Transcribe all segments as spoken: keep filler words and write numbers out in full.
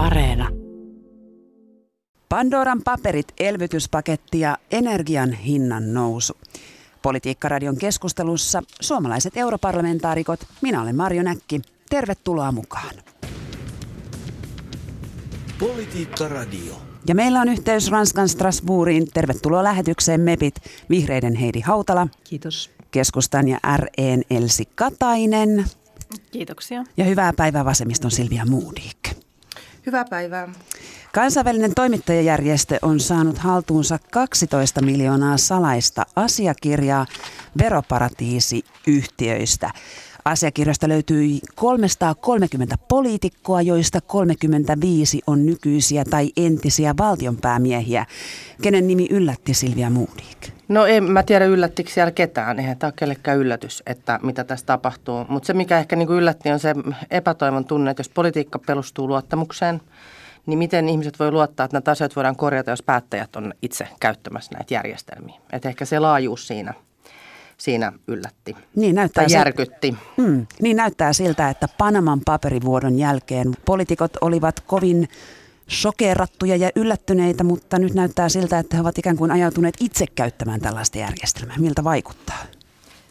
Areena. Pandoran paperit, elvytyspaketti ja energian hinnan nousu. Politiikkaradion keskustelussa suomalaiset europarlamentaarikot. Minä olen Marjo Näkki. Tervetuloa mukaan. Politiikkaradio. Ja meillä on yhteys Ranskan Strasbourgiin. Tervetuloa lähetykseen MEPIT, vihreiden Heidi Hautala. Kiitos. Keskustan ja REn Elsi Katainen. Kiitoksia. Ja hyvää päivää vasemmiston Silvia Modig. Hyvää päivää. Kansainvälinen toimittajajärjestö on saanut haltuunsa kaksitoista miljoonaa salaista asiakirjaa veroparatiisiyhtiöistä. Asiakirjoista löytyi kolmesataakolmekymmentä poliitikkoa, joista kolmekymmentäviisi on nykyisiä tai entisiä valtionpäämiehiä. Kenen nimi yllätti Silvia Modig? No en mä tiedä yllättikö siellä ketään, eihän tämä ole kellekään yllätys, että mitä tässä tapahtuu. Mutta se mikä ehkä niinku yllätti on se epätoivon tunne, että jos politiikka perustuu luottamukseen, niin miten ihmiset voi luottaa, että näitä asioita voidaan korjata, jos päättäjät on itse käyttämässä näitä järjestelmiä. Että ehkä se laajuus siinä. Siinä yllätti niin näyttää tai järkytti. Siltä, mm, niin näyttää siltä, että Panaman paperivuodon jälkeen poliitikot olivat kovin shokeerattuja ja yllättyneitä, mutta nyt näyttää siltä, että he ovat ikään kuin ajautuneet itse käyttämään tällaista järjestelmää. Miltä vaikuttaa?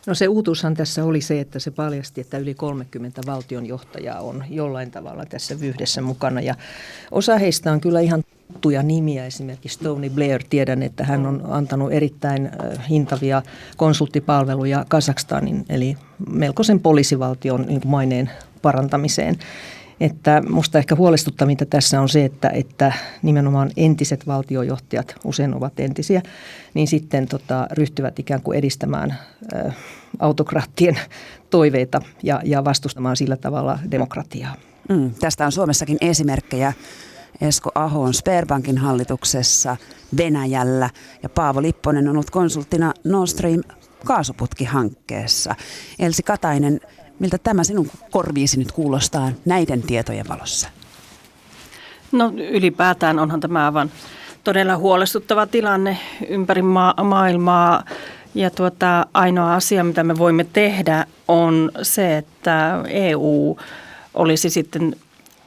No se uutuushan tässä oli se, että se paljasti, että yli kolmekymmentä valtionjohtajaa on jollain tavalla tässä vyhdessä mukana. Ja osa heistä on kyllä ihan tuttuja nimiä, esimerkiksi Tony Blair. Tiedän, että hän on antanut erittäin hintavia konsulttipalveluja Kazakstanin, eli melkoisen poliisivaltion maineen parantamiseen. Että musta ehkä huolestuttavinta tässä on se, että, että nimenomaan entiset valtiojohtajat, usein ovat entisiä, niin sitten tota, ryhtyvät ikään kuin edistämään ö, autokraattien toiveita ja, ja vastustamaan sillä tavalla demokratiaa. Mm, tästä on Suomessakin esimerkkejä. Esko Aho on Sberbankin hallituksessa Venäjällä ja Paavo Lipponen on ollut konsulttina Nord Stream kaasuputkihankkeessa. Elsi Katainen, miltä tämä sinun korviisi nyt kuulostaa näiden tietojen valossa? No ylipäätään onhan tämä aivan todella huolestuttava tilanne ympäri ma- maailmaa. Ja tuota, ainoa asia, mitä me voimme tehdä, on se, että E U olisi sitten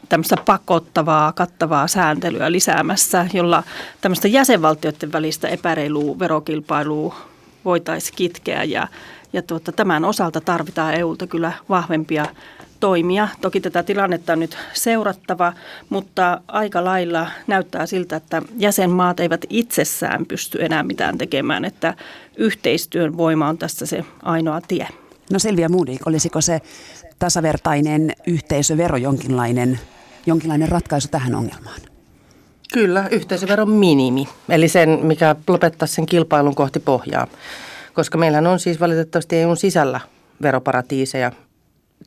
tämmöistä pakottavaa, kattavaa sääntelyä lisäämässä, jolla tämmöistä jäsenvaltioiden välistä epäreilua verokilpailua voitaisiin kitkeä ja Ja tuota, tämän osalta tarvitaan E U:lta kyllä vahvempia toimia. Toki tätä tilannetta on nyt seurattava, mutta aika lailla näyttää siltä, että jäsenmaat eivät itsessään pysty enää mitään tekemään, että yhteistyön voima on tässä se ainoa tie. No Silvia Modig, olisiko se tasavertainen yhteisövero jonkinlainen, jonkinlainen ratkaisu tähän ongelmaan? Kyllä, yhteisöveron minimi, eli sen, mikä lopettaa sen kilpailun kohti pohjaa. Koska meillähän on siis valitettavasti E U:n sisällä veroparatiiseja.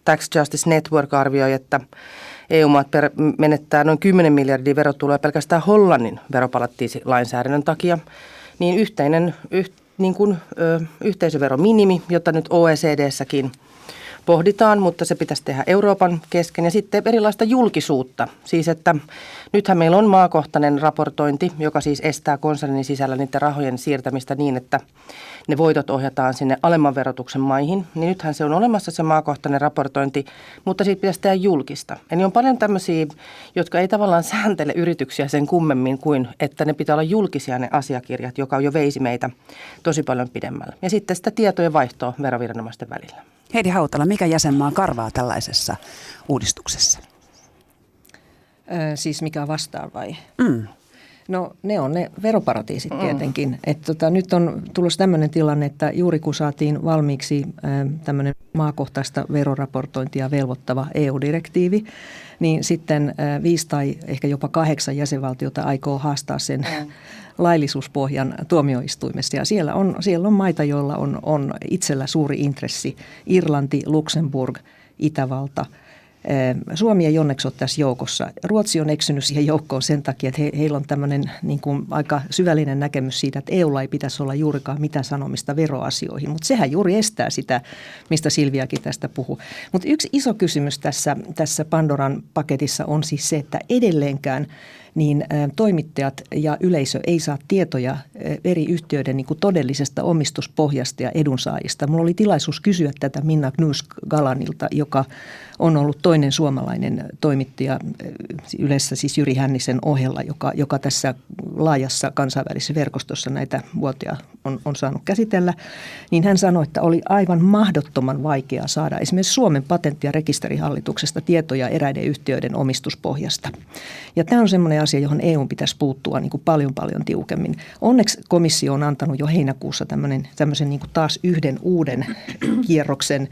Tax Justice Network arvioi, että E U-maat per, menettää noin kymmenen miljardia verotuloja pelkästään Hollannin veroparatiisilainsäädännön takia. Niin yhteinen yh, niin kuin, ö, yhteisöverominimi, jota nyt O E C D:ssäkin pohditaan, mutta se pitäisi tehdä Euroopan kesken. Ja sitten erilaista julkisuutta. Siis että nythän meillä on maakohtainen raportointi, joka siis estää konsernin sisällä niiden rahojen siirtämistä niin, että ne voitot ohjataan sinne alemman verotuksen maihin. Niin nythän se on olemassa se maakohtainen raportointi, mutta siitä pitäisi tehdä julkista. Eli on paljon tämmöisiä, jotka ei tavallaan sääntele yrityksiä sen kummemmin kuin, että ne pitää olla julkisia ne asiakirjat, joka jo veisi meitä tosi paljon pidemmälle. Ja sitten sitä tietojen vaihtoa veroviranomaisten välillä. Heidi Hautala, mikä jäsenmaa karvaa tällaisessa uudistuksessa? Ö, siis mikä vastaa vai? Mm. No ne on ne veroparatiisit tietenkin. Mm. Et tota, nyt on tulossa tämmöinen tilanne, että juuri kun saatiin valmiiksi tämmöinen maakohtaista veroraportointia velvoittava E U-direktiivi, niin sitten ä, viisi tai ehkä jopa kahdeksan jäsenvaltiota aikoo haastaa sen mm. laillisuuspohjan tuomioistuimessa. Ja siellä on, siellä on maita, joilla on, on itsellä suuri intressi. Irlanti, Luxemburg, Itävalta. Suomi ei onneksi ole tässä joukossa. Ruotsi on eksynyt siihen joukkoon sen takia, että he, heillä on tämmöinen niin kuin aika syvällinen näkemys siitä, että E U:lla ei pitäisi olla juurikaan mitään sanomista veroasioihin. Mutta sehän juuri estää sitä, mistä Silviakin tästä puhuu. Mutta yksi iso kysymys tässä, tässä Pandoran paketissa on siis se, että edelleenkään niin toimittajat ja yleisö ei saa tietoja eri yhtiöiden niin kuin todellisesta omistuspohjasta ja edunsaajista. Mulla oli tilaisuus kysyä tätä Minna Knusk-Galanilta, joka on ollut toinen suomalainen toimittaja Ylessä, siis Jyri Hännisen ohella, joka, joka tässä laajassa kansainvälisessä verkostossa näitä vuotia on, on saanut käsitellä, niin hän sanoi, että oli aivan mahdottoman vaikeaa saada esimerkiksi Suomen patentti- ja rekisterihallituksesta tietoja eräiden yhtiöiden omistuspohjasta. Ja tämä on semmoinen asia, johon E U pitäisi puuttua niin kuin paljon paljon tiukemmin. Onneksi komissio on antanut jo heinäkuussa tämmöinen, tämmöisen niin kuin taas yhden uuden kierroksen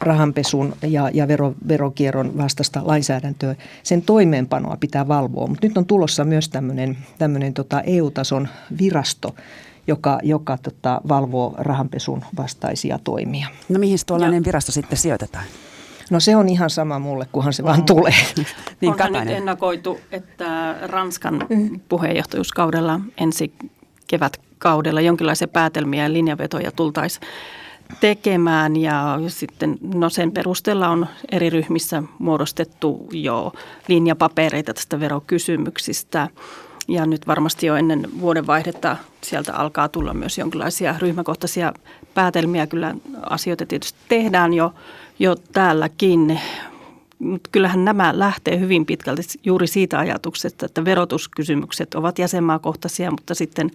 rahanpesun ja, ja vero, verokierron vastaista lainsäädäntöä. Sen toimeenpanoa pitää valvoa, mutta nyt on tulossa myös tämmöinen, tämmöinen tota E U-tason virasto, joka, joka tota valvoo rahanpesun vastaisia toimia. No mihin tuollainen ja. virasto sitten sijoitetaan? No se on ihan sama mulle, kunhan se vaan tulee. Niin, onhan Katainen. Nyt ennakoitu, että Ranskan puheenjohtajuuskaudella ensi kevätkaudella jonkinlaisia päätelmiä ja linjavetoja tultaisiin tekemään, ja sitten no sen perusteella on eri ryhmissä muodostettu jo linjapapereita tästä verokysymyksistä, ja nyt varmasti jo ennen vuodenvaihdetta sieltä alkaa tulla myös jonkinlaisia ryhmäkohtaisia päätelmiä. Kyllä asioita tietysti tehdään jo, jo täälläkin, mutta kyllähän nämä lähtee hyvin pitkälti juuri siitä ajatuksesta, että verotuskysymykset ovat jäsenmaakohtaisia, mutta sitten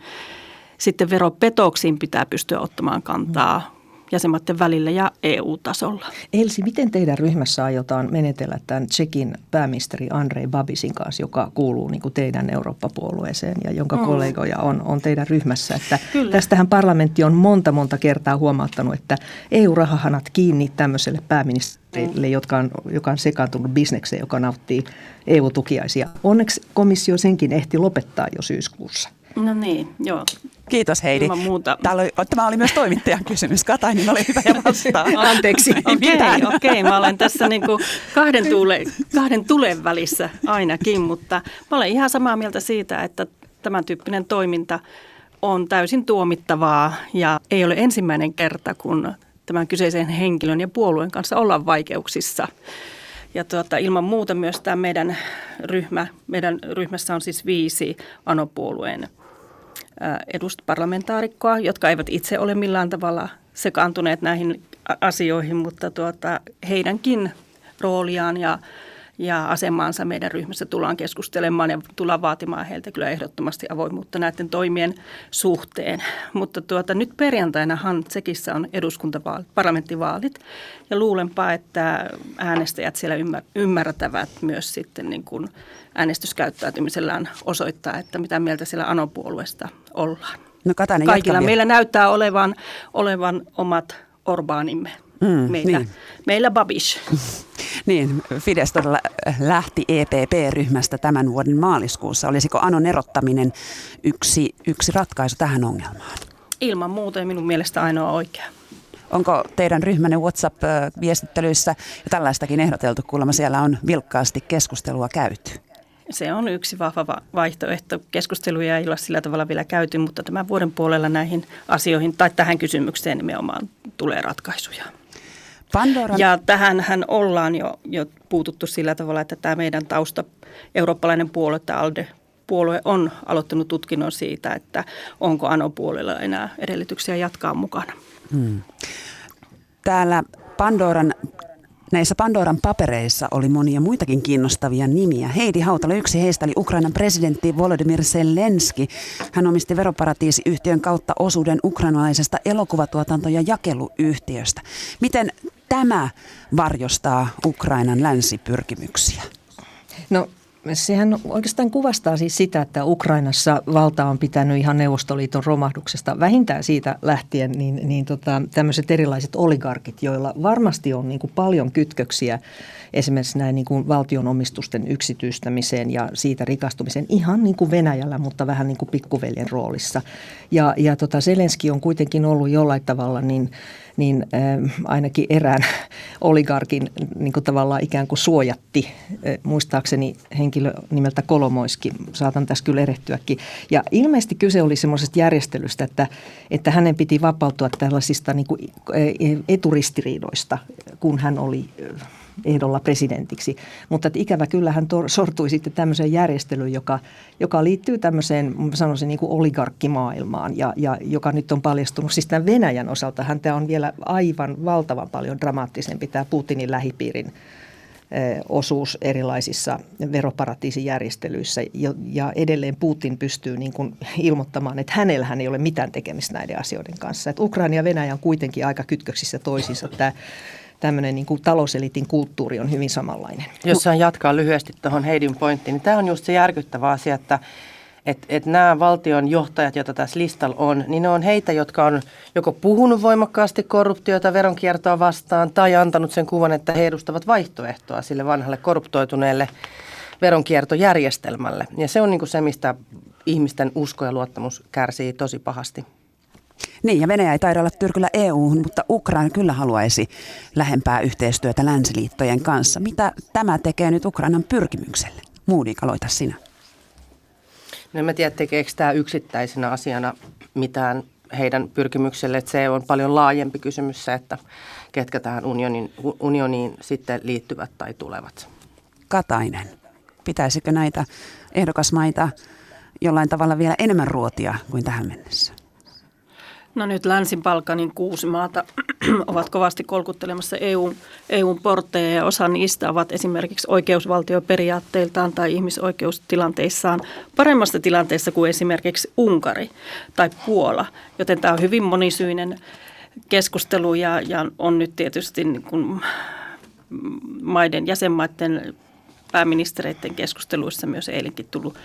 Sitten veropetoksiin pitää pystyä ottamaan kantaa jäsenmaiden välillä ja E U-tasolla. Elsi, miten teidän ryhmässä aiotaan menetellä tämän Tšekin pääministeri Andrej Babišin kanssa, joka kuuluu niin kuin teidän Eurooppa-puolueeseen ja jonka mm. kollegoja on, on teidän ryhmässä? Että tästähän parlamentti on monta monta kertaa huomauttanut, että E U-rahahanat kiinni tämmöiselle pääministerille, mm. jotka on, joka on sekaantunut bisnekseen, joka nauttii E U-tukiaisia. Onneksi komissio senkin ehti lopettaa jo syyskuussa. No niin, joo. Kiitos Heidi. Täällä oli, tämä oli myös toimittajan kysymys. Katainen, ole hyvä ja vastaa. Anteeksi. Okei, okay, okay. Mä olen tässä niin kuin kahden, tuule, kahden tulen välissä ainakin, mutta mä olen ihan samaa mieltä siitä, että tämän tyyppinen toiminta on täysin tuomittavaa ja ei ole ensimmäinen kerta, kun tämän kyseisen henkilön ja puolueen kanssa ollaan vaikeuksissa. Ja tuota, ilman muuta myös tämä meidän ryhmä, meidän ryhmässä on siis viisi Ano-puolueen edust- parlamentaarikkoa, jotka eivät itse ole millään tavalla sekaantuneet näihin asioihin, mutta tuota, heidänkin rooliaan ja, ja asemaansa meidän ryhmässä tullaan keskustelemaan ja tullaan vaatimaan heiltä kyllä ehdottomasti avoimuutta näiden toimien suhteen. Mutta tuota, nyt perjantainahan Tsekissä on eduskuntavaalit, parlamenttivaalit, ja luulenpa, että äänestäjät siellä ymmär- ymmärtävät myös sitten niin kuin äänestyskäyttäytymisellään osoittaa, että mitä mieltä siellä Ano-puolueesta ollaan. No Katainen, kaikilla meillä näyttää olevan, olevan omat Orbánimme. Mm, meillä, niin. meillä Babiš. Niin, Fidesz todella lähti E P P-ryhmästä tämän vuoden maaliskuussa. Olisiko Anon erottaminen yksi, yksi ratkaisu tähän ongelmaan? Ilman muuta ja minun mielestä ainoa oikea. Onko teidän ryhmänne WhatsApp-viestittelyissä ja tällaistakin ehdoteltu, kuulemma siellä on vilkkaasti keskustelua käyty? Se on yksi vahva vaihtoehto. Keskusteluja ei ole sillä tavalla vielä käyty, mutta tämän vuoden puolella näihin asioihin tai tähän kysymykseen nimenomaan tulee ratkaisuja. Pandoran. Ja tähänhän ollaan jo, jo puututtu sillä tavalla, että tämä meidän tausta, eurooppalainen puolue, tämä ALDE-puolue, on aloittanut tutkinnon siitä, että onko Ano-puolella enää edellytyksiä jatkaa mukana. Hmm. Täällä Pandoran... Näissä Pandoran papereissa oli monia muitakin kiinnostavia nimiä. Heidi Hautala, yksi heistä oli Ukrainan presidentti Volodymyr Zelensky. Hän omisti veroparatiisiyhtiön kautta osuuden ukrainalaisesta elokuvatuotanto- ja jakeluyhtiöstä. Miten tämä varjostaa Ukrainan länsipyrkimyksiä? No... Sehän oikeastaan kuvastaa siis sitä, että Ukrainassa valta on pitänyt ihan Neuvostoliiton romahduksesta vähintään siitä lähtien niin, niin tota, tämmöiset erilaiset oligarkit, joilla varmasti on niin kuin paljon kytköksiä esimerkiksi näin niin kuin valtionomistusten yksityistämiseen ja siitä rikastumiseen ihan niin kuin Venäjällä, mutta vähän niin kuin pikkuveljen roolissa. Ja, ja tota Zelenski on kuitenkin ollut jollain tavalla niin... niin äh, ainakin erään oligarkin niin kuin tavallaan ikään kuin suojatti, äh, muistaakseni henkilö nimeltä Kolomoiski, saatan tässä kyllä erehtyäkin. Ja ilmeisesti kyse oli semmoisesta järjestelystä, että, että hänen piti vapautua tällaisista niin kuin eturistiriidoista, kun hän oli ehdolla presidentiksi. Mutta ikävä kyllä hän tor- sortui sitten tämmöiseen järjestelyyn, joka, joka liittyy tämmöiseen, sanoisin niin kuin oligarkkimaailmaan ja, ja joka nyt on paljastunut. Siis tämän Venäjän osalta hän tämä on vielä aivan valtavan paljon dramaattisempi tämä Putinin lähipiirin osuus erilaisissa veroparatiisijärjestelyissä, ja edelleen Putin pystyy niin kuin ilmoittamaan, että hänellähän ei ole mitään tekemistä näiden asioiden kanssa. Että Ukraina ja Venäjä on kuitenkin aika kytköksissä toisiinsa. Tämä tämmöinen niin kuin talouselitin kulttuuri on hyvin samanlainen. Jos saan jatkaa lyhyesti tuohon Heidin pointtiin, niin tämä on just se järkyttävä asia, että Että et nämä valtion johtajat, joita tässä listalla on, niin ne on heitä, jotka on joko puhunut voimakkaasti korruptiota, veronkiertoa vastaan tai antanut sen kuvan, että he edustavat vaihtoehtoa sille vanhalle korruptoituneelle veronkiertojärjestelmälle. Ja se on niinku se, mistä ihmisten usko ja luottamus kärsii tosi pahasti. Niin, ja Venäjä ei taida olla tyrkyllä E U:hun, mutta Ukraina kyllä haluaisi lähempää yhteistyötä länsiliittojen kanssa. Mitä tämä tekee nyt Ukrainan pyrkimykselle? Modig, aloita sinä. No en mä tiedä, tekeekö tämä yksittäisenä asiana mitään heidän pyrkimykselle, että se on paljon laajempi kysymys se, että ketkä tähän unionin, unioniin sitten liittyvät tai tulevat. Katainen, pitäisikö näitä ehdokasmaita jollain tavalla vielä enemmän ruotia kuin tähän mennessä? No nyt Länsi-Balkanin kuusi maata ovat kovasti kolkuttelemassa E U-portteja ja osa niistä ovat esimerkiksi oikeusvaltioperiaatteiltaan tai ihmisoikeustilanteissaan paremmassa tilanteessa kuin esimerkiksi Unkari tai Puola, joten tämä on hyvin monisyinen keskustelu ja, ja on nyt tietysti niin kuin maiden, jäsenmaiden pääministereiden keskusteluissa myös eilenkin tullut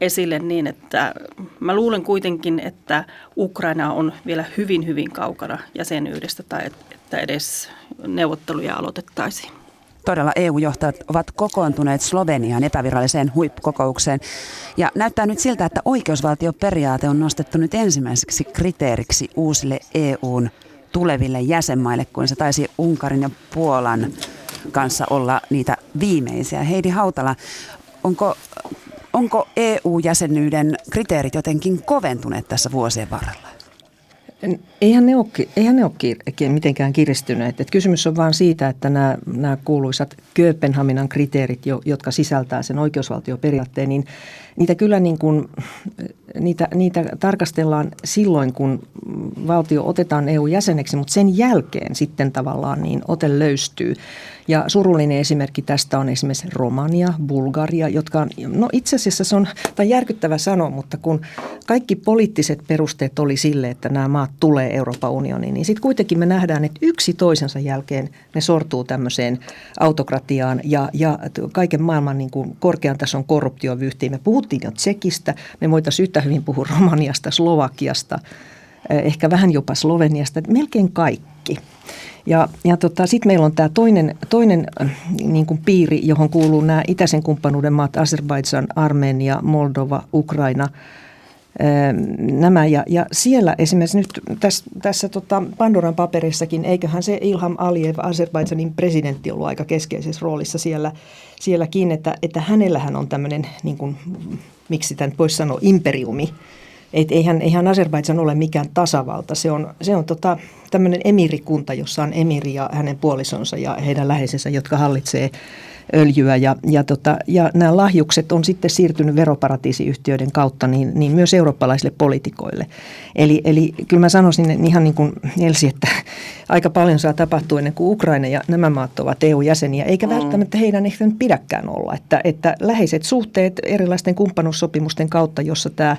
esille niin, että mä luulen kuitenkin, että Ukraina on vielä hyvin, hyvin kaukana jäsenyydestä tai että edes neuvotteluja aloitettaisiin. Todella E U-johtajat ovat kokoontuneet Sloveniaan epäviralliseen huippukokoukseen ja näyttää nyt siltä, että oikeusvaltioperiaate on nostettu nyt ensimmäiseksi kriteeriksi uusille E U:n tuleville jäsenmaille, kun se taisi Unkarin ja Puolan kanssa olla niitä viimeisiä. Heidi Hautala, onko... Onko E U-jäsenyyden kriteerit jotenkin koventuneet tässä vuosien varrella? Eihän ne ole, eihän ne ole kir- mitenkään kiristyneet. Et kysymys on vaan siitä, että nämä, nämä kuuluisat Kööpenhaminan kriteerit, jo, jotka sisältää sen oikeusvaltioperiaatteen, niin niitä kyllä niin kuin, niitä, niitä tarkastellaan silloin, kun valtio otetaan E U-jäseneksi, mutta sen jälkeen sitten tavallaan niin ote löystyy. Ja surullinen esimerkki tästä on esimerkiksi Romania, Bulgaria, jotka on, no itse asiassa se on, tai järkyttävä sanoa, mutta kun kaikki poliittiset perusteet oli sille, että nämä maat tulee Euroopan unioniin, niin sitten kuitenkin me nähdään, että yksi toisensa jälkeen ne sortuu tämmöiseen autokratiaan ja, ja kaiken maailman niin kuin korkean tason korruptiovyyhtiin. Me puhuttiin jo Tsekistä, me voitaisiin yhtä hyvin puhua Romaniasta, Slovakiasta, ehkä vähän jopa Sloveniasta, että melkein kaikki. Ja, ja tota, sitten meillä on tämä toinen, toinen niin kuin piiri, johon kuuluu nämä itäisen kumppanuuden maat, Azerbaidžan, Armenia, Moldova, Ukraina, nämä. Ja, ja siellä esimerkiksi nyt tässä, tässä tota Pandoran paperissakin, eiköhän se Ilham Aliyev, Azerbaidžanin presidentti, ollut aika keskeisessä roolissa siellä, sielläkin, että, että hänellähän on tämmöinen, niin kuin, miksi tämän voisi sanoa, imperiumi. Et eihän eihän Azerbaidžan ole mikään tasavalta, se on, se on tota, tämmöinen emirikunta, jossa on emiri ja hänen puolisonsa ja heidän läheisensä, jotka hallitsee öljyä. Ja, ja, tota, ja nämä lahjukset on sitten siirtynyt veroparatiisiyhtiöiden kautta niin, niin myös eurooppalaisille poliitikoille. Eli, eli kyllä mä sanoisin ihan niin kuin Elsi, että aika paljon saa tapahtua ennen kuin Ukraina ja nämä maat ovat E U-jäseniä, eikä mm. välttämättä heidän ehkä nyt pidäkään olla. Että, että läheiset suhteet erilaisten kumppanuussopimusten kautta, jossa tämä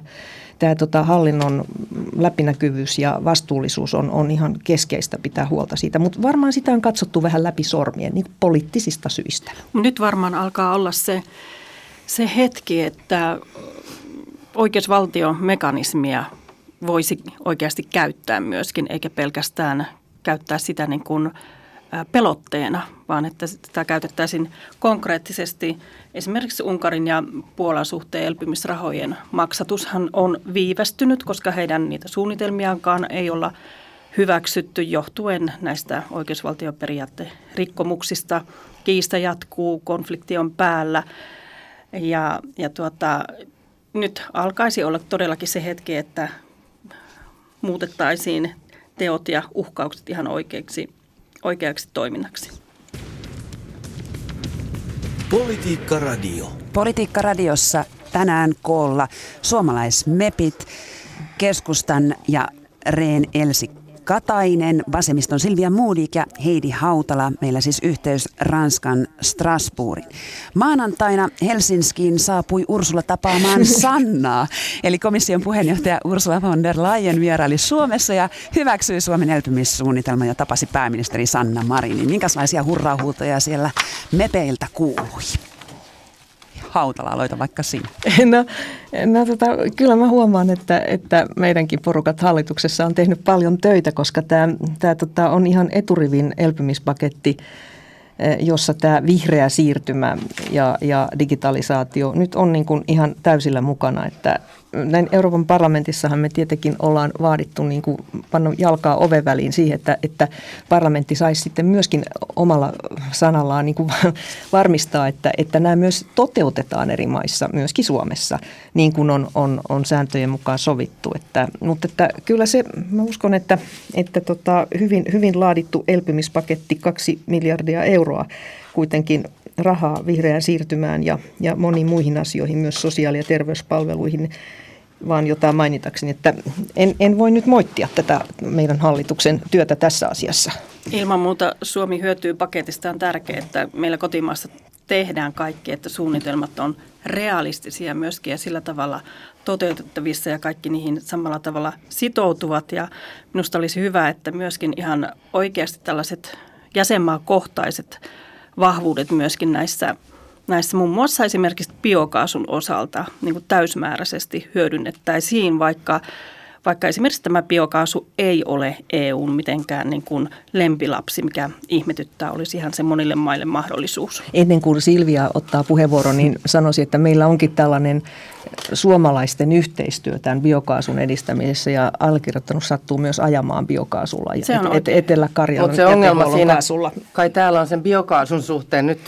Tämä tota, hallinnon läpinäkyvyys ja vastuullisuus on, on ihan keskeistä pitää huolta siitä, mutta varmaan sitä on katsottu vähän läpi sormien niin poliittisista syistä. Nyt varmaan alkaa olla se, se hetki, että oikeusvaltiomekanismia voisi oikeasti käyttää myöskin, eikä pelkästään käyttää sitä niin kuin pelotteena, vaan että sitä käytettäisiin konkreettisesti. Esimerkiksi Unkarin ja Puolan suhteen elpymisrahojen maksatushan on viivästynyt, koska heidän niitä suunnitelmiaankaan ei olla hyväksytty johtuen näistä oikeusvaltioperiaatteen rikkomuksista. Kiista jatkuu, konflikti on päällä ja, ja tuota, nyt alkaisi olla todellakin se hetki, että muutettaisiin teot ja uhkaukset ihan oikeiksi. oikeaksi toiminnaksi. Politiikka Radio. Politiikka Radiossa tänään koolla suomalaismepit, keskustan ja Rehn Elsi Katainen, vasemmiston Silvia Modig ja Heidi Hautala. Meillä siis yhteys Ranskan Strasbourgin. Maanantaina Helsinkiin saapui Ursula tapaamaan Sannaa. Eli komission puheenjohtaja Ursula von der Leyen vieraili Suomessa ja hyväksyi Suomen elpymissuunnitelman ja tapasi pääministeri Sanna Marinin. Minkälaisia hurraahuutoja siellä mepeiltä kuului? Hautala, aloita vaikka siinä. No, no tota, kyllä mä huomaan, että, että meidänkin porukat hallituksessa on tehnyt paljon töitä, koska tämä, tämä tota, on ihan eturivin elpymispaketti, jossa tämä vihreä siirtymä ja, ja digitalisaatio nyt on niin kuin ihan täysillä mukana. Että näin Euroopan parlamentissahan me tietenkin ollaan vaadittu niin kuin panna jalkaa oven väliin siihen, että, että parlamentti saisi sitten myöskin omalla sanallaan niin kuin varmistaa, että, että nämä myös toteutetaan eri maissa, myöskin Suomessa, niin kuin on, on, on sääntöjen mukaan sovittu. Että, mutta että kyllä se, mä uskon, että, että tota, hyvin, hyvin laadittu elpymispaketti, kaksi miljardia euroa kuitenkin, rahaa vihreään siirtymään ja, ja moniin muihin asioihin, myös sosiaali- ja terveyspalveluihin, vaan jotain mainitakseni, että en, en voi nyt moittia tätä meidän hallituksen työtä tässä asiassa. Ilman muuta Suomi hyötyy paketista. On tärkeää, että meillä kotimaassa tehdään kaikki, että suunnitelmat on realistisia myöskin ja sillä tavalla toteutettavissa ja kaikki niihin samalla tavalla sitoutuvat. Ja minusta olisi hyvä, että myöskin ihan oikeasti tällaiset jäsenmaakohtaiset vahvuudet myöskin näissä, näissä muun muassa esimerkiksi biokaasun osalta niin kuin täysmääräisesti hyödynnettäisiin, vaikka, vaikka esimerkiksi tämä biokaasu ei ole E U:n mitenkään niin kuin lempilapsi, mikä ihmetyttää, olisi ihan se monille maille mahdollisuus. Ennen kuin Silvia ottaa puheenvuoron, niin sanoisin, että meillä onkin tällainen suomalaisten yhteistyö tämän biokaasun edistämisessä ja allekirjoittanut sattuu myös ajamaan biokaasulla ja et, et, Etelä-Karjalan jätehuollon kaasulla. Mutta se ongelma siinä, kaasulla. Kai täällä on sen biokaasun suhteen nyt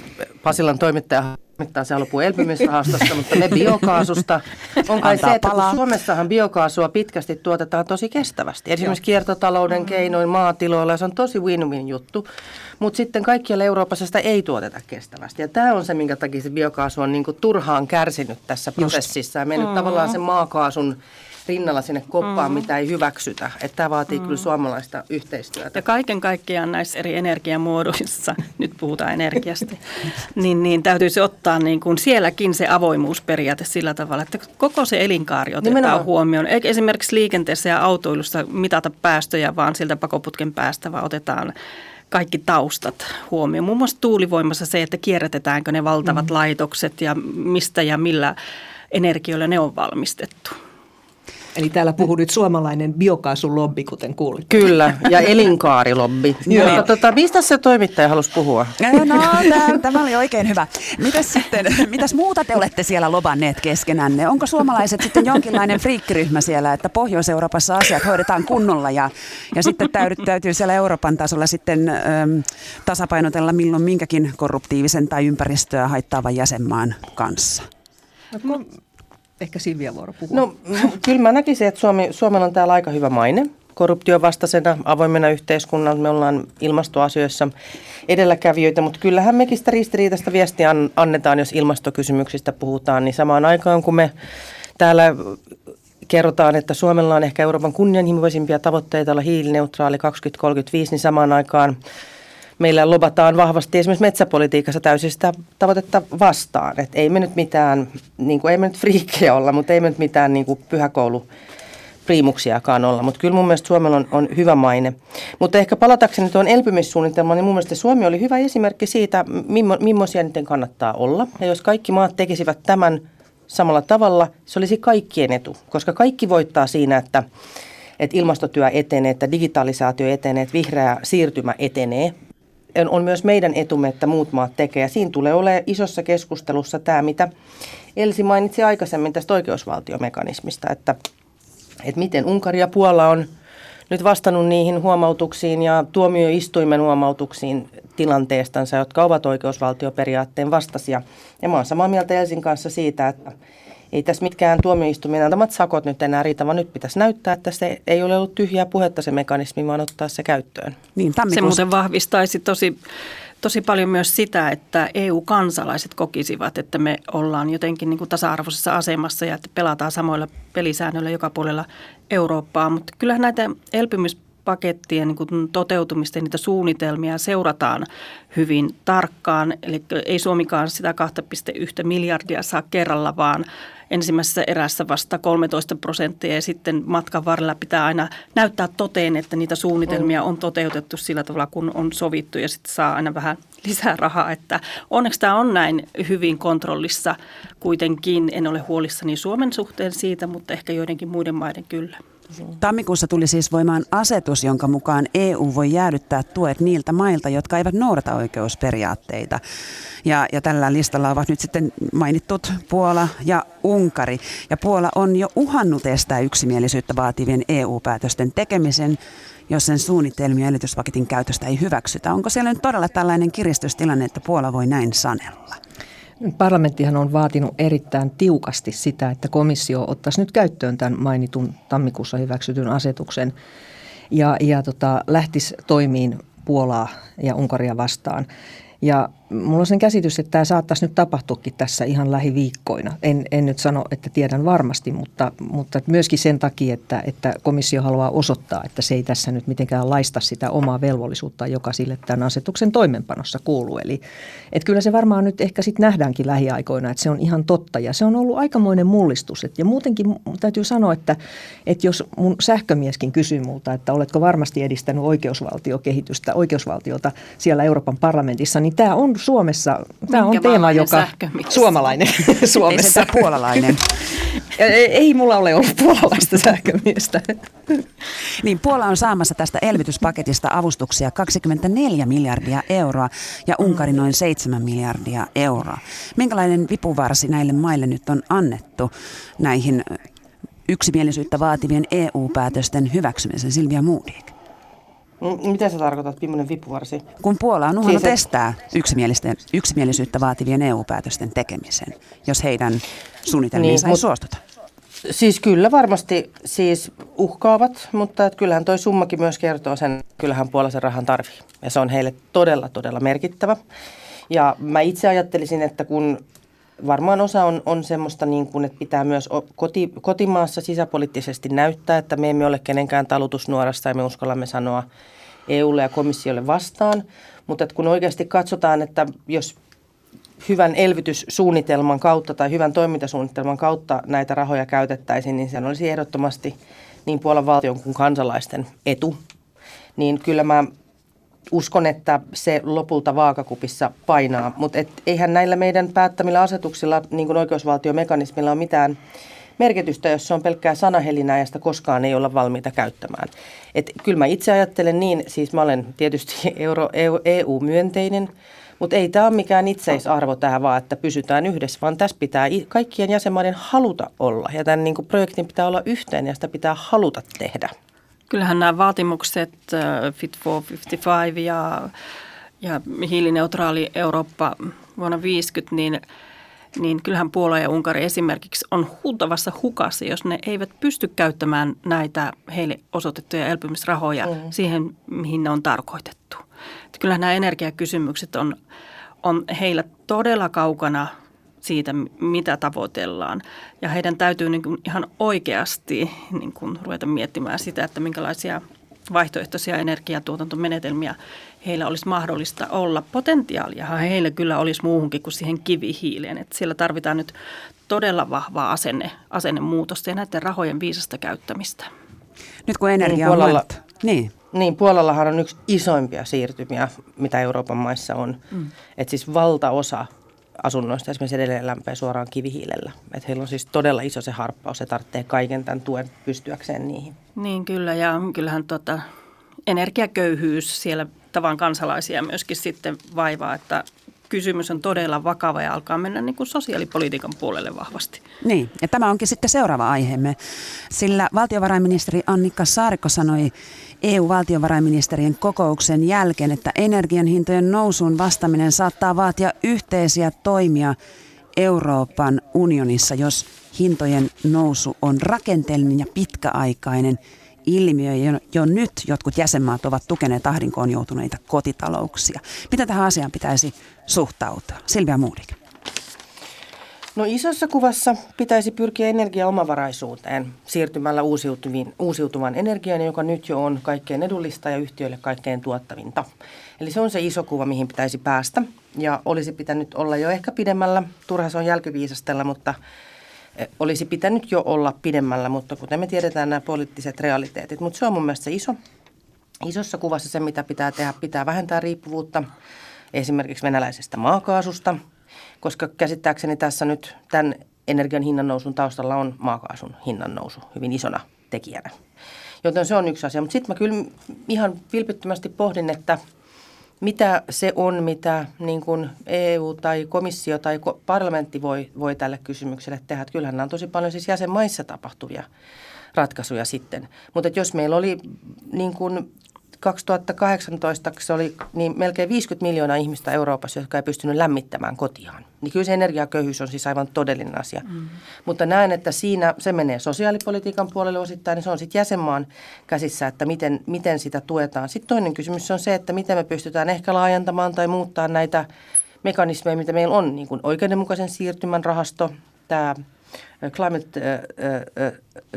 Pasilan toimittaja mittaa se alkuun elpymisrahastosta, mutta me biokaasusta on kai se, että Suomessahan biokaasua pitkästi tuotetaan tosi kestävästi. Esimerkiksi kiertotalouden keinoin maatiloilla, se on tosi win-win juttu, mutta sitten kaikkialla Euroopassa sitä ei tuoteta kestävästi. Ja tämä on se, minkä takia se biokaasu on niinku turhaan kärsinyt tässä prosessissa ja mennyt mm-hmm. tavallaan sen maakaasun rinnalla sinne koppaan, mm. mitä ei hyväksytä. Että tämä vaatii mm. kyllä suomalaista yhteistyötä. Ja kaiken kaikkiaan näissä eri energiamuodoissa, nyt puhutaan energiasta, niin, niin täytyisi ottaa niin kuin sielläkin se avoimuusperiaate sillä tavalla, että koko se elinkaari otetaan nimenomaan huomioon. Eikä esimerkiksi liikenteessä ja autoilussa mitata päästöjä, vaan sieltä pakoputken päästä, vaan otetaan kaikki taustat huomioon. Muun muassa tuulivoimassa se, että kierrätetäänkö ne valtavat mm. laitokset ja mistä ja millä energioilla ne on valmistettu. Eli täällä puhuu nyt suomalainen biokaasulobbi, kuten kuulit. Kyllä, ja elinkaarilobbi. Mutta tota, mistä se toimittaja halusi puhua? No, tämä oli oikein hyvä. Mitäs sitten, mitäs muuta te olette siellä lobanneet keskenänne? Onko suomalaiset sitten jonkinlainen friikkiryhmä siellä, että Pohjois-Euroopassa asiat hoidetaan kunnolla ja, ja sitten täytyy siellä Euroopan tasolla sitten äm, tasapainotella milloin minkäkin korruptiivisen tai ympäristöä haittaavan jäsenmaan kanssa? No, ehkä Silvia vuoro puhua. No kyllä mä näkisin, että Suomi, Suomella on täällä aika hyvä maine korruptiovastaisena, avoimena yhteiskunnalla. Me ollaan ilmastoasioissa edelläkävijöitä, mutta kyllähän mekin sitä ristiriitaista viestiä annetaan, jos ilmastokysymyksistä puhutaan. Niin samaan aikaan, kun me täällä kerrotaan, että Suomella on ehkä Euroopan kunnianhimoisimpia tavoitteita olla hiilineutraali kaksituhattakolmekymmentäviisi, niin samaan aikaan meillä lobataan vahvasti esimerkiksi metsäpolitiikassa täysin sitä tavoitetta vastaan. Et ei me nyt mitään, niin kuin, ei me nyt friikkejä olla, mutta ei me nyt mitään niin kuin pyhäkoulupriimuksiakaan olla. Mutta kyllä mun mielestä Suomella on, on hyvä maine. Mutta ehkä palatakseni tuon elpymissuunnitelmaan, niin mun mielestä Suomi oli hyvä esimerkki siitä, mimmo, millaisia niiden kannattaa olla. Ja jos kaikki maat tekisivät tämän samalla tavalla, se olisi kaikkien etu, koska kaikki voittaa siinä, että että ilmastotyö etenee, että digitalisaatio etenee, että vihreä siirtymä etenee. On myös meidän etumme, että muut maat tekee. Ja siinä tulee olemaan isossa keskustelussa tämä, mitä Elsi mainitsi aikaisemmin tästä oikeusvaltiomekanismista, että, että miten Unkari ja Puola on nyt vastannut niihin huomautuksiin ja tuomioistuimen huomautuksiin tilanteestansa, jotka ovat oikeusvaltioperiaatteen vastaisia. Ja mä oon samaa mieltä Elsin kanssa siitä, että ei tässä mitkään tuomioistuimien antamat sakot nyt enää riitä, vaan nyt pitäisi näyttää, että se ei ole ollut tyhjää puhetta se mekanismi, vaan ottaa se käyttöön. Niin, se muuten vahvistaisi tosi, tosi paljon myös sitä, että E U-kansalaiset kokisivat, että me ollaan jotenkin niin kuin tasa-arvoisessa asemassa ja että pelataan samoilla pelisäännöillä joka puolella Eurooppaa. Mutta kyllähän näitä elpymis pakettien niin kuin toteutumista ja niitä suunnitelmia seurataan hyvin tarkkaan. Eli ei Suomikaan sitä kaksi pilkku yksi miljardia saa kerralla, vaan ensimmäisessä erässä vasta kolmetoista prosenttia ja sitten matkan varrella pitää aina näyttää toteen, että niitä suunnitelmia on toteutettu sillä tavalla, kun on sovittu ja sitten saa aina vähän lisää rahaa. Että onneksi tämä on näin hyvin kontrollissa kuitenkin. En ole huolissani Suomen suhteen siitä, mutta ehkä joidenkin muiden maiden kyllä. Tammikuussa tuli siis voimaan asetus, jonka mukaan E U voi jäädyttää tuet niiltä mailta, jotka eivät noudata oikeusperiaatteita. Ja, ja tällä listalla ovat nyt sitten mainitut Puola ja Unkari. Ja Puola on jo uhannut estää yksimielisyyttä vaativien E U-päätösten tekemisen, jos sen suunnitelmia elvytyspaketin käytöstä ei hyväksytä. Onko siellä nyt todella tällainen kiristystilanne, että Puola voi näin sanella? Parlamenttihan on vaatinut erittäin tiukasti sitä, että komissio ottaisi nyt käyttöön tämän mainitun tammikuussa hyväksytyn asetuksen ja, ja tota, lähtisi toimiin Puolaa ja Unkaria vastaan. Ja mulla on sen käsitys, että tämä saattaisi nyt tapahtuakin tässä ihan lähiviikkoina. En, en nyt sano, että tiedän varmasti, mutta, mutta myöskin sen takia, että, että komissio haluaa osoittaa, että se ei tässä nyt mitenkään laista sitä omaa velvollisuutta, joka sille tämän asetuksen toimenpanossa kuuluu. Eli että kyllä se varmaan nyt ehkä sitten nähdäänkin lähiaikoina, että se on ihan totta ja se on ollut aikamoinen mullistus. Et, ja muutenkin täytyy sanoa, että, että jos mun sähkömieskin kysyy multa, että oletko varmasti edistänyt oikeusvaltiokehitystä, oikeusvaltiota siellä Euroopan parlamentissa, niin tämä on Suomessa, tämä on teema, joka sähkömies. Suomalainen Suomessa. Ei puolalainen. ei, ei mulla ole ollut puolalaista sähkömiestä. Niin, Puola on saamassa tästä elvytyspaketista avustuksia kaksikymmentäneljä miljardia euroa ja Unkari noin seitsemän miljardia euroa. Minkälainen vipuvarsi näille maille nyt on annettu näihin yksimielisyyttä vaativien E U-päätösten hyväksymisen? Silvia Modig. Mitä sä tarkoitat, millainen vipuvarsi? Kun Puola on uhannut siis estää yksimielisyyttä vaativien E U-päätösten tekemisen, jos heidän suunnitelmiinsa niin, ei suostuta. Siis kyllä varmasti siis uhkaavat, mutta et kyllähän toi summakin myös kertoo sen, että kyllähän Puola sen rahan tarvii. Ja se on heille todella, todella merkittävä. Ja mä itse ajattelisin, että kun varmaan osa on, on semmoista, niin kuin, että pitää myös koti, kotimaassa sisäpoliittisesti näyttää, että me emme ole kenenkään talutusnuorasta ja me uskallamme sanoa E U:lle ja komissiolle vastaan. Mutta että kun oikeasti katsotaan, että jos hyvän elvytyssuunnitelman kautta tai hyvän toimintasuunnitelman kautta näitä rahoja käytettäisiin, niin se olisi ehdottomasti niin Puolan valtion kuin kansalaisten etu. Niin kyllä mä uskon, että se lopulta vaakakupissa painaa, mutta eihän näillä meidän päättämillä asetuksilla, niin kuin oikeusvaltiomekanismilla, ole mitään merkitystä, jos se on pelkkää sanahelinää ja sitä koskaan ei olla valmiita käyttämään. Et kyllä mä itse ajattelen niin, siis mä olen tietysti euro, E U-myönteinen, mutta ei tämä ole mikään itseisarvo tähän vaan, että pysytään yhdessä, vaan tässä pitää kaikkien jäsenmaiden haluta olla ja tämän niin kuin projektin pitää olla yhteen ja sitä pitää haluta tehdä. Kyllähän nämä vaatimukset Fit for viisikymmentäviisi ja, ja hiilineutraali Eurooppa vuonna viisikymmentä, niin, niin kyllähän Puola ja Unkari esimerkiksi on huutavassa hukassa, jos ne eivät pysty käyttämään näitä heille osoitettuja elpymisrahoja mm. siihen, mihin ne on tarkoitettu. Että kyllähän nämä energiakysymykset on, on heillä todella kaukana siitä, mitä tavoitellaan. Ja heidän täytyy niin kuin ihan oikeasti niin kuin ruveta miettimään sitä, että minkälaisia vaihtoehtoisia energiatuotantomenetelmiä heillä olisi mahdollista olla. Potentiaaliahan heillä kyllä olisi muuhunkin kuin siihen kivihiileen. Että siellä tarvitaan nyt todella vahvaa asenne, asennemuutosta ja näiden rahojen viisasta käyttämistä. Nyt kun energia on mainittu. Niin. Niin, Puolallahan on yksi isoimpia siirtymiä, mitä Euroopan maissa on. Mm. Että siis valtaosa asunnoista esimerkiksi edelleen lämpöä suoraan kivihiilellä. Että heillä on siis todella iso se harppaus, se tarvitsee kaiken tämän tuen pystyäkseen niihin. Niin kyllä, ja kyllähän tota, energiaköyhyys siellä tavan kansalaisia myöskin sitten vaivaa, että kysymys on todella vakava ja alkaa mennä niin kuin sosiaalipolitiikan puolelle vahvasti. Niin, ja tämä onkin sitten seuraava aiheemme, sillä valtiovarainministeri Annika Saarikko sanoi E U-valtiovarainministerien kokouksen jälkeen, että energian hintojen nousuun vastaaminen saattaa vaatia yhteisiä toimia Euroopan unionissa, jos hintojen nousu on rakenteellinen ja pitkäaikainen ilmiö. Jo nyt jotkut jäsenmaat ovat tukeneet ahdinkoon joutuneita kotitalouksia. Mitä tähän asiaan pitäisi suhtautua? Silvia Modig. No isossa kuvassa pitäisi pyrkiä energiaomavaraisuuteen siirtymällä uusiutuviin, uusiutuvaan energiaan, joka nyt jo on kaikkein edullista ja yhtiöille kaikkein tuottavinta. Eli se on se iso kuva, mihin pitäisi päästä ja olisi pitänyt olla jo ehkä pidemmällä. Turha se on jälkiviisastella, mutta olisi pitänyt jo olla pidemmällä, mutta kuten me tiedetään nämä poliittiset realiteetit. Mutta se on mun mielestä se iso. Isossa kuvassa se, mitä pitää tehdä, pitää vähentää riippuvuutta esimerkiksi venäläisestä maakaasusta, koska käsittääkseni tässä nyt tämän energian hinnannousun taustalla on maakaasun hinnannousu hyvin isona tekijänä. Joten se on yksi asia, mutta sitten mä kyllä ihan vilpittömästi pohdin, että mitä se on, mitä niin kuin E U tai komissio tai parlamentti voi, voi tälle kysymykselle tehdä. Että kyllähän nämä on tosi paljon siis jäsenmaissa tapahtuvia ratkaisuja sitten. Mutta jos meillä oli niin kuin kaksituhattakahdeksantoista, se oli niin melkein viisikymmentä miljoonaa ihmistä Euroopassa, jotka ei pystynyt lämmittämään kotiaan. Niin kyllä se energiaköyhyys on siis aivan todellinen asia. Mm. Mutta näen, että siinä se menee sosiaalipolitiikan puolelle osittain, niin se on sitten jäsenmaan käsissä, että miten, miten sitä tuetaan. Sitten toinen kysymys on se, että miten me pystytään ehkä laajentamaan tai muuttaa näitä mekanismeja, mitä meillä on, niin kuin oikeudenmukaisen siirtymän rahasto, tämä Climate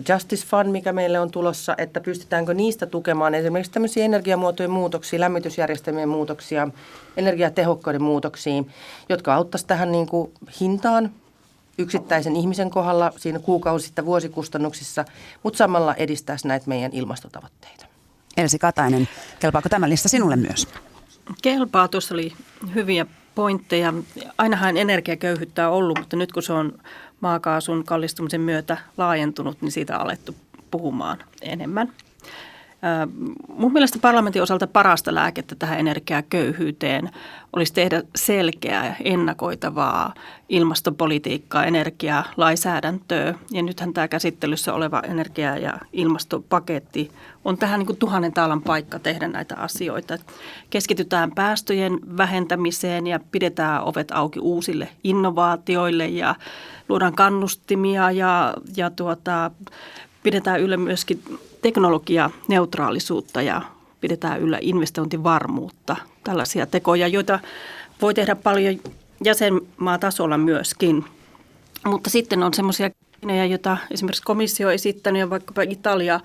Justice Fund, mikä meille on tulossa, että pystytäänkö niistä tukemaan esimerkiksi tämmöisiä energiamuotojen muutoksia, lämmitysjärjestelmien muutoksia, energiatehokkaiden muutoksia, jotka auttaisi tähän niin kuin hintaan yksittäisen ihmisen kohdalla siinä kuukausista vuosikustannuksissa, mutta samalla edistäisi näitä meidän ilmastotavoitteita. Elsi Katainen, kelpaako tämä lista sinulle myös? Kelpaa, tuossa oli hyviä pointteja. Ainahan energiaköyhyyttä on ollut, mutta nyt kun se on maakaasun kallistumisen myötä laajentunut, niin siitä on alettu puhumaan enemmän. Mun mielestä parlamentin osalta parasta lääkettä tähän energiaköyhyyteen olisi tehdä selkeää ja ennakoitavaa ilmastopolitiikkaa, energiaa, lainsäädäntöä. Ja nythän tämä käsittelyssä oleva energia- ja ilmastopaketti on tähän niin kuin tuhannen taalan paikka tehdä näitä asioita. Keskitytään päästöjen vähentämiseen ja pidetään ovet auki uusille innovaatioille ja luodaan kannustimia ja, ja tuota, pidetään yllä myöskin teknologianeutraalisuutta ja pidetään yllä investointivarmuutta. Tällaisia tekoja, joita voi tehdä paljon jäsenmaatasolla myöskin. Mutta sitten on semmoisia keinoja, joita esimerkiksi komissio on esittänyt ja vaikkapa Italia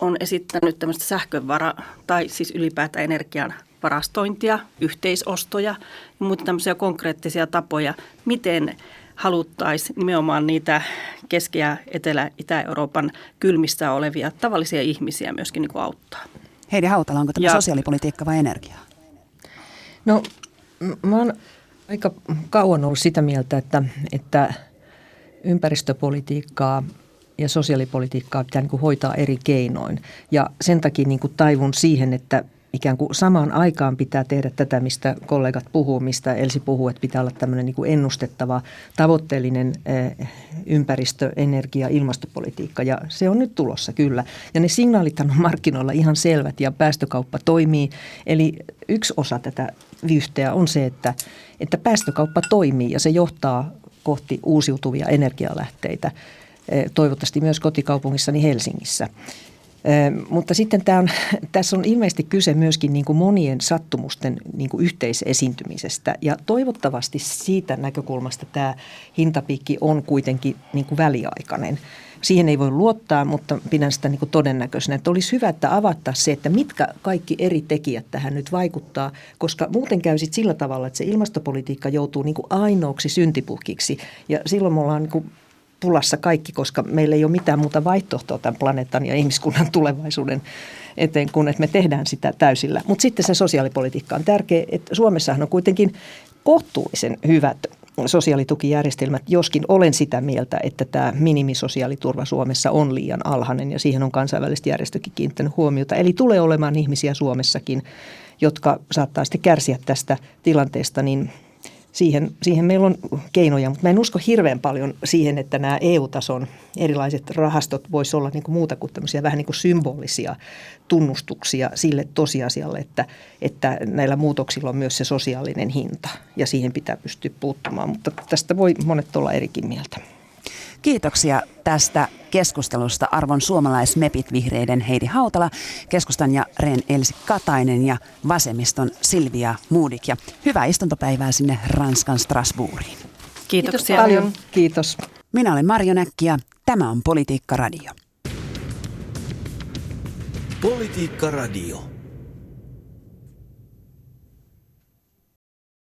on esittänyt tämmöistä sähkövara- tai siis ylipäätään energian varastointia, yhteisostoja ja muita tämmöisiä konkreettisia tapoja, miten haluttaisiin nimenomaan niitä Keski- ja Etelä-Itä-Euroopan kylmissä olevia tavallisia ihmisiä myöskin niin kuin auttaa. Heidi Hautala, onko tämä ja sosiaalipolitiikka vai energiaa? No, mä oon aika kauan ollut sitä mieltä, että, että ympäristöpolitiikkaa ja sosiaalipolitiikkaa pitää niin kuin hoitaa eri keinoin. Ja sen takia niin kuin taivun siihen, että ikään kuin samaan aikaan pitää tehdä tätä, mistä kollegat puhuu, mistä Elsi puhuu, että pitää olla tämmöinen niin kuin ennustettava, tavoitteellinen ympäristö-, energia-, ilmastopolitiikka. Ja se on nyt tulossa kyllä. Ja ne signaalithan on markkinoilla ihan selvät ja päästökauppa toimii. Eli yksi osa tätä vyyhteä on se, että, että päästökauppa toimii ja se johtaa kohti uusiutuvia energialähteitä, toivottavasti myös kotikaupungissani Helsingissä. Mutta sitten tämä on, tässä on ilmeisesti kyse myöskin niin kuin monien sattumusten niin kuin yhteisesiintymisestä ja toivottavasti siitä näkökulmasta tämä hintapiikki on kuitenkin niin kuin väliaikainen. Siihen ei voi luottaa, mutta pidän sitä niin kuin todennäköisenä, että olisi hyvä, että avata se, että mitkä kaikki eri tekijät tähän nyt vaikuttaa, koska muuten käy sitten sillä tavalla, että se ilmastopolitiikka joutuu niin kuin ainoaksi syntipuhkiksi ja silloin me ollaan niin kuin pulassa kaikki, koska meillä ei ole mitään muuta vaihtoehtoa tämän planeetan ja ihmiskunnan tulevaisuuden eteen kuin, että me tehdään sitä täysillä. Mutta sitten se sosiaalipolitiikka on tärkeä, että Suomessahan on kuitenkin kohtuullisen hyvät sosiaalitukijärjestelmät, joskin olen sitä mieltä, että tämä minimisosiaaliturva Suomessa on liian alhainen ja siihen on kansainväliset järjestökin kiinnittänyt huomiota. Eli tulee olemaan ihmisiä Suomessakin, jotka saattaa sitten kärsiä tästä tilanteesta, niin Siihen, siihen meillä on keinoja, mutta mä en usko hirveän paljon siihen, että nämä E U-tason erilaiset rahastot voisi olla niin kuin muuta kuin tämmöisiä vähän niin kuin symbolisia tunnustuksia sille tosiasialle, että, että näillä muutoksilla on myös se sosiaalinen hinta ja siihen pitää pystyä puuttumaan, mutta tästä voi monet olla erikin mieltä. Kiitoksia tästä keskustelusta arvon suomalaismepit vihreiden Heidi Hautala, keskustan ja Ren Elsi Katainen ja vasemmiston Silvia Modig. Ja hyvää istuntopäivää sinne Ranskan Strasbourgiin. Kiitoksia. Kiitos paljon. Kiitos. Minä olen Marjo Näkki ja tämä on Politiikka Radio. Politiikka Radio.